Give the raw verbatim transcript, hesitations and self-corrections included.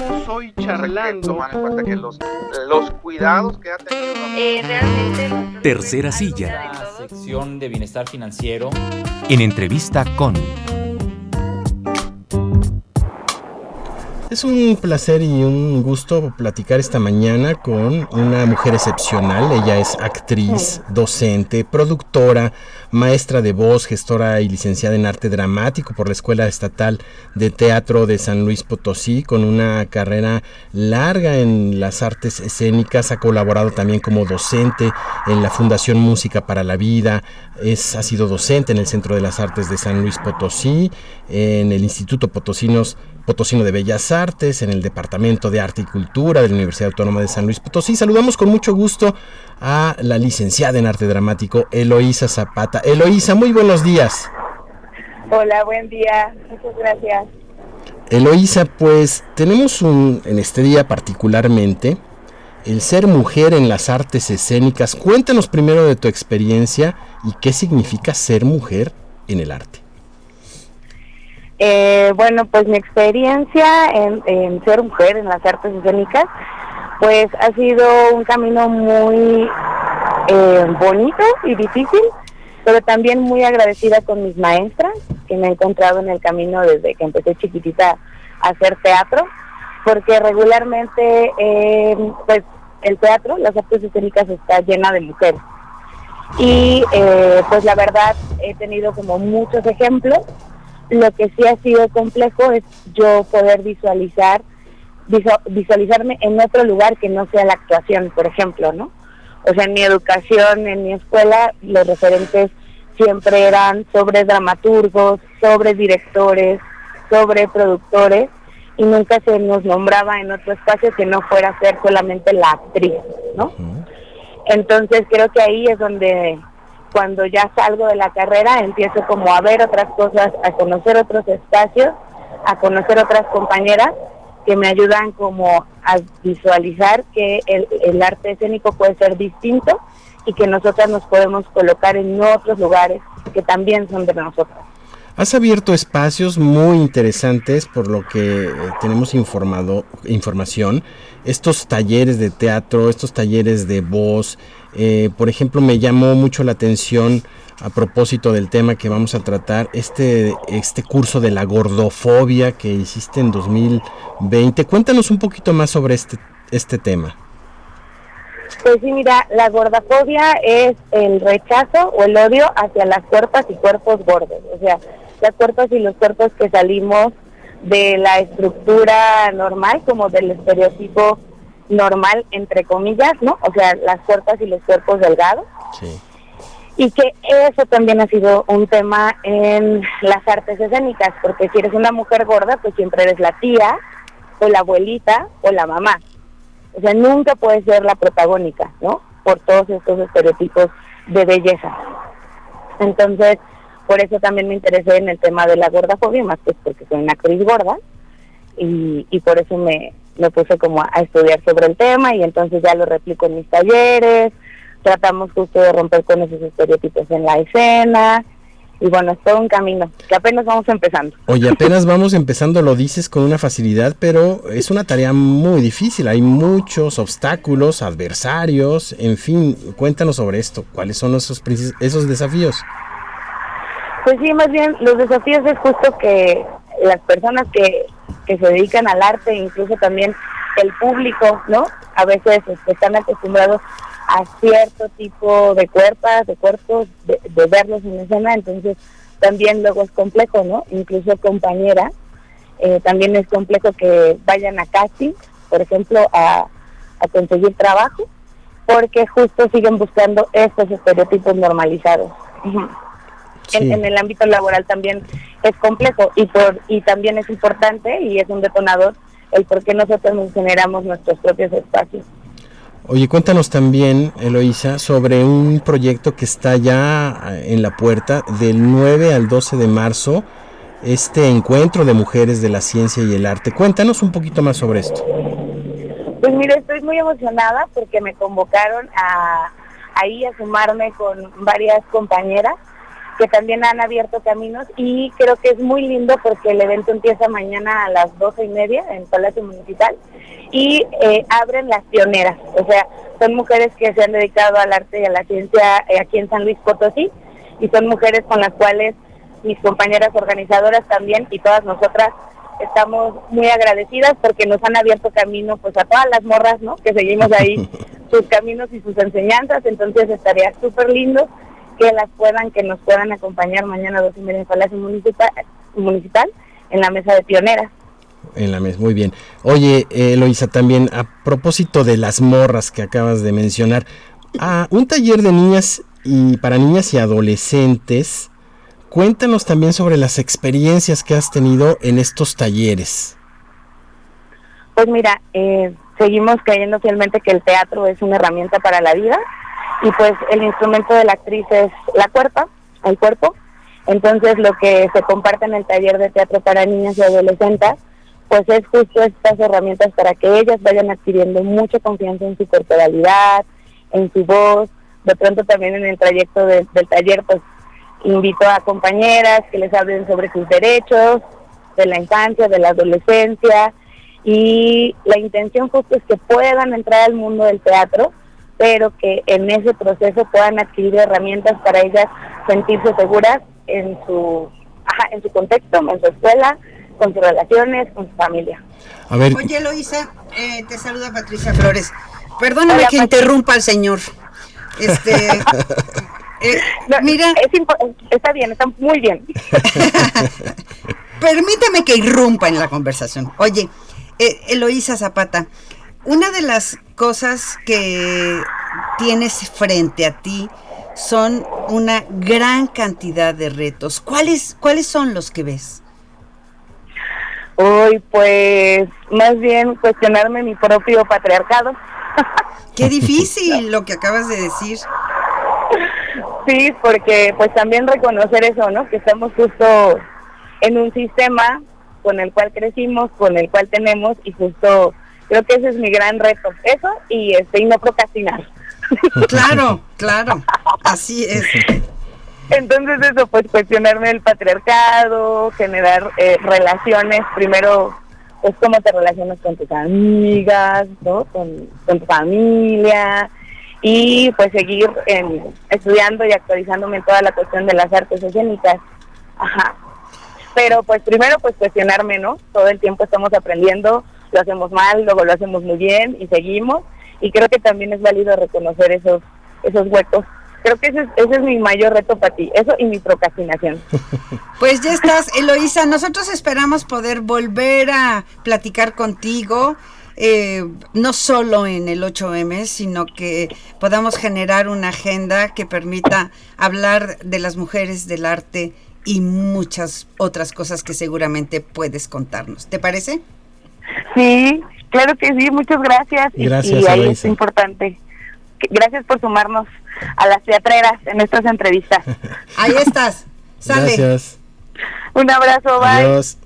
estamos hoy charlando. Toman en cuenta que los, los cuidados que ha tenido. Eh, realmente. Tercera silla. La sección de bienestar financiero. En entrevista con. Es un placer y un gusto platicar esta mañana con una mujer excepcional. Ella es actriz, docente, productora, maestra de voz, gestora y licenciada en arte dramático por la Escuela Estatal de Teatro de San Luis Potosí, con una carrera larga en las artes escénicas. Ha colaborado también como docente en la Fundación Música para la Vida. Es, ha sido docente en el Centro de las Artes de San Luis Potosí, en el Instituto Potosinos Potosino de Bellas Artes, en el Departamento de Arte y Cultura de la Universidad Autónoma de San Luis Potosí. Saludamos con mucho gusto a la licenciada en Arte Dramático, Eloísa Zapata. Eloísa, muy buenos días. Hola, buen día. Muchas gracias. Eloísa, pues tenemos un, en este día particularmente, el ser mujer en las artes escénicas. Cuéntanos primero de tu experiencia y qué significa ser mujer en el arte. Eh, bueno, pues mi experiencia en, en ser mujer en las artes escénicas, pues ha sido un camino muy eh, bonito y difícil, pero también muy agradecida con mis maestras, que me he encontrado en el camino desde que empecé chiquitita a hacer teatro, porque regularmente eh, pues el teatro, las artes escénicas, está llena de mujeres. Y eh, pues la verdad he tenido como muchos ejemplos. Lo que sí ha sido complejo es yo poder visualizar, visualizarme en otro lugar que no sea la actuación, por ejemplo, ¿no? O sea, en mi educación, en mi escuela, los referentes siempre eran sobre dramaturgos, sobre directores, sobre productores, y nunca se nos nombraba en otro espacio que no fuera ser solamente la actriz, ¿no? Entonces creo que ahí es donde... Cuando ya salgo de la carrera, empiezo como a ver otras cosas, a conocer otros espacios, a conocer otras compañeras que me ayudan como a visualizar que el, el arte escénico puede ser distinto y que nosotras nos podemos colocar en otros lugares que también son de nosotras. Has abierto espacios muy interesantes, por lo que eh, tenemos informado, información, estos talleres de teatro, estos talleres de voz. Eh, por ejemplo, me llamó mucho la atención, a propósito del tema que vamos a tratar, este, este curso de la gordofobia que hiciste en dos mil veinte. Cuéntanos un poquito más sobre este, este tema. Pues sí, mira, la gordofobia es el rechazo o el odio hacia las cuerpas y cuerpos gordos, o sea, las cuerpas y los cuerpos que salimos de la estructura normal, como del estereotipo normal, entre comillas, ¿no? O sea, las cuerpas y los cuerpos delgados. Sí. Y que eso también ha sido un tema en las artes escénicas, porque si eres una mujer gorda, pues siempre eres la tía, o la abuelita, o la mamá. O sea, nunca puedes ser la protagónica, ¿no? Por todos estos estereotipos de belleza. Entonces, por eso también me interesé en el tema de la gordofobia, más que porque soy una actriz gorda, y, y por eso me, me puse como a estudiar sobre el tema, y entonces ya lo replico en mis talleres, tratamos justo de romper con esos estereotipos en la escena. Y bueno, es todo un camino, que apenas vamos empezando. Oye, apenas vamos empezando, lo dices con una facilidad, pero es una tarea muy difícil. Hay muchos obstáculos, adversarios, en fin. Cuéntanos sobre esto, ¿cuáles son esos, esos desafíos? Pues sí, más bien, los desafíos es justo que las personas que, que se dedican al arte, incluso también el público, ¿no? A veces están acostumbrados a cierto tipo de cuerpos, de cuerpos, de, de verlos en escena, entonces también luego es complejo, ¿no? Incluso compañera, eh, también es complejo que vayan a casting, por ejemplo, a, a conseguir trabajo, porque justo siguen buscando estos estereotipos normalizados. Sí. En, en el ámbito laboral también es complejo, y por y también es importante, y es un detonador, el por qué nosotros nos generamos nuestros propios espacios. Oye, cuéntanos también, Eloísa, sobre un proyecto que está ya en la puerta, del nueve al doce de marzo, este encuentro de mujeres de la ciencia y el arte. Cuéntanos un poquito más sobre esto. Pues mira, estoy muy emocionada porque me convocaron a, ahí a sumarme con varias compañeras que también han abierto caminos, y creo que es muy lindo porque el evento empieza mañana a las doce y media en Palacio Municipal y eh, abren las pioneras, o sea, son mujeres que se han dedicado al arte y a la ciencia eh, aquí en San Luis Potosí, y son mujeres con las cuales mis compañeras organizadoras también y todas nosotras estamos muy agradecidas porque nos han abierto camino pues a todas las morras, ¿no?, que seguimos ahí sus caminos y sus enseñanzas. Entonces estaría súper lindo que las puedan, que nos puedan acompañar mañana a dos y media en Palacio Municipal, municipal en la mesa de pioneras. En la mesa, muy bien. Oye, Eloísa, también a propósito de las morras que acabas de mencionar, a un taller de niñas y para niñas y adolescentes. Cuéntanos también sobre las experiencias que has tenido en estos talleres. Pues mira, eh, seguimos creyendo fielmente que el teatro es una herramienta para la vida, y pues el instrumento de la actriz es la cuerpa, el cuerpo. Entonces lo que se comparte en el taller de teatro para niñas y adolescentes, pues es justo estas herramientas para que ellas vayan adquiriendo mucha confianza en su corporalidad, en su voz. De pronto también en el trayecto de, del taller, pues invito a compañeras que les hablen sobre sus derechos, de la infancia, de la adolescencia, y la intención justo es que puedan entrar al mundo del teatro, pero que en ese proceso puedan adquirir herramientas para ellas sentirse seguras en su, ajá, en su contexto, en su escuela, con sus relaciones, con su familia. A ver. Oye, Eloísa, eh, te saluda Patricia Flores. Perdóname Hola, que Patricia. Interrumpa al señor. Este... Eh, no, mira, es impo- está bien, está muy bien. Permítame que irrumpa en la conversación. Oye, eh, Eloísa Zapata, una de las cosas que tienes frente a ti son una gran cantidad de retos. ¿Cuáles, cuáles son los que ves? Uy, pues más bien cuestionarme mi propio patriarcado. Qué difícil lo que acabas de decir. Sí, porque pues también reconocer eso, ¿no? Que estamos justo en un sistema con el cual crecimos, con el cual tenemos, y justo creo que ese es mi gran reto, eso y este y no procrastinar. Claro, claro, así es. Entonces eso, pues cuestionarme el patriarcado, generar eh, relaciones, primero pues cómo te relacionas con tus amigas, ¿no? Con, con tu familia. Y pues seguir eh, estudiando y actualizándome en toda la cuestión de las artes escénicas. Ajá. Pero pues primero pues cuestionarme, ¿no? Todo el tiempo estamos aprendiendo, lo hacemos mal, luego lo hacemos muy bien y seguimos. Y creo que también es válido reconocer esos esos huecos. Creo que ese es, ese es mi mayor reto para ti, eso y mi procrastinación. Pues ya estás, Eloísa. Nosotros esperamos poder volver a platicar contigo. Eh, no solo en el ocho eme, sino que podamos generar una agenda que permita hablar de las mujeres, del arte y muchas otras cosas que seguramente puedes contarnos. ¿Te parece? Sí, claro que sí, muchas gracias. Gracias, y ahí es importante. Gracias por sumarnos a las teatreras en estas entrevistas. Ahí estás, sale. Gracias. Un abrazo, bye. Adiós.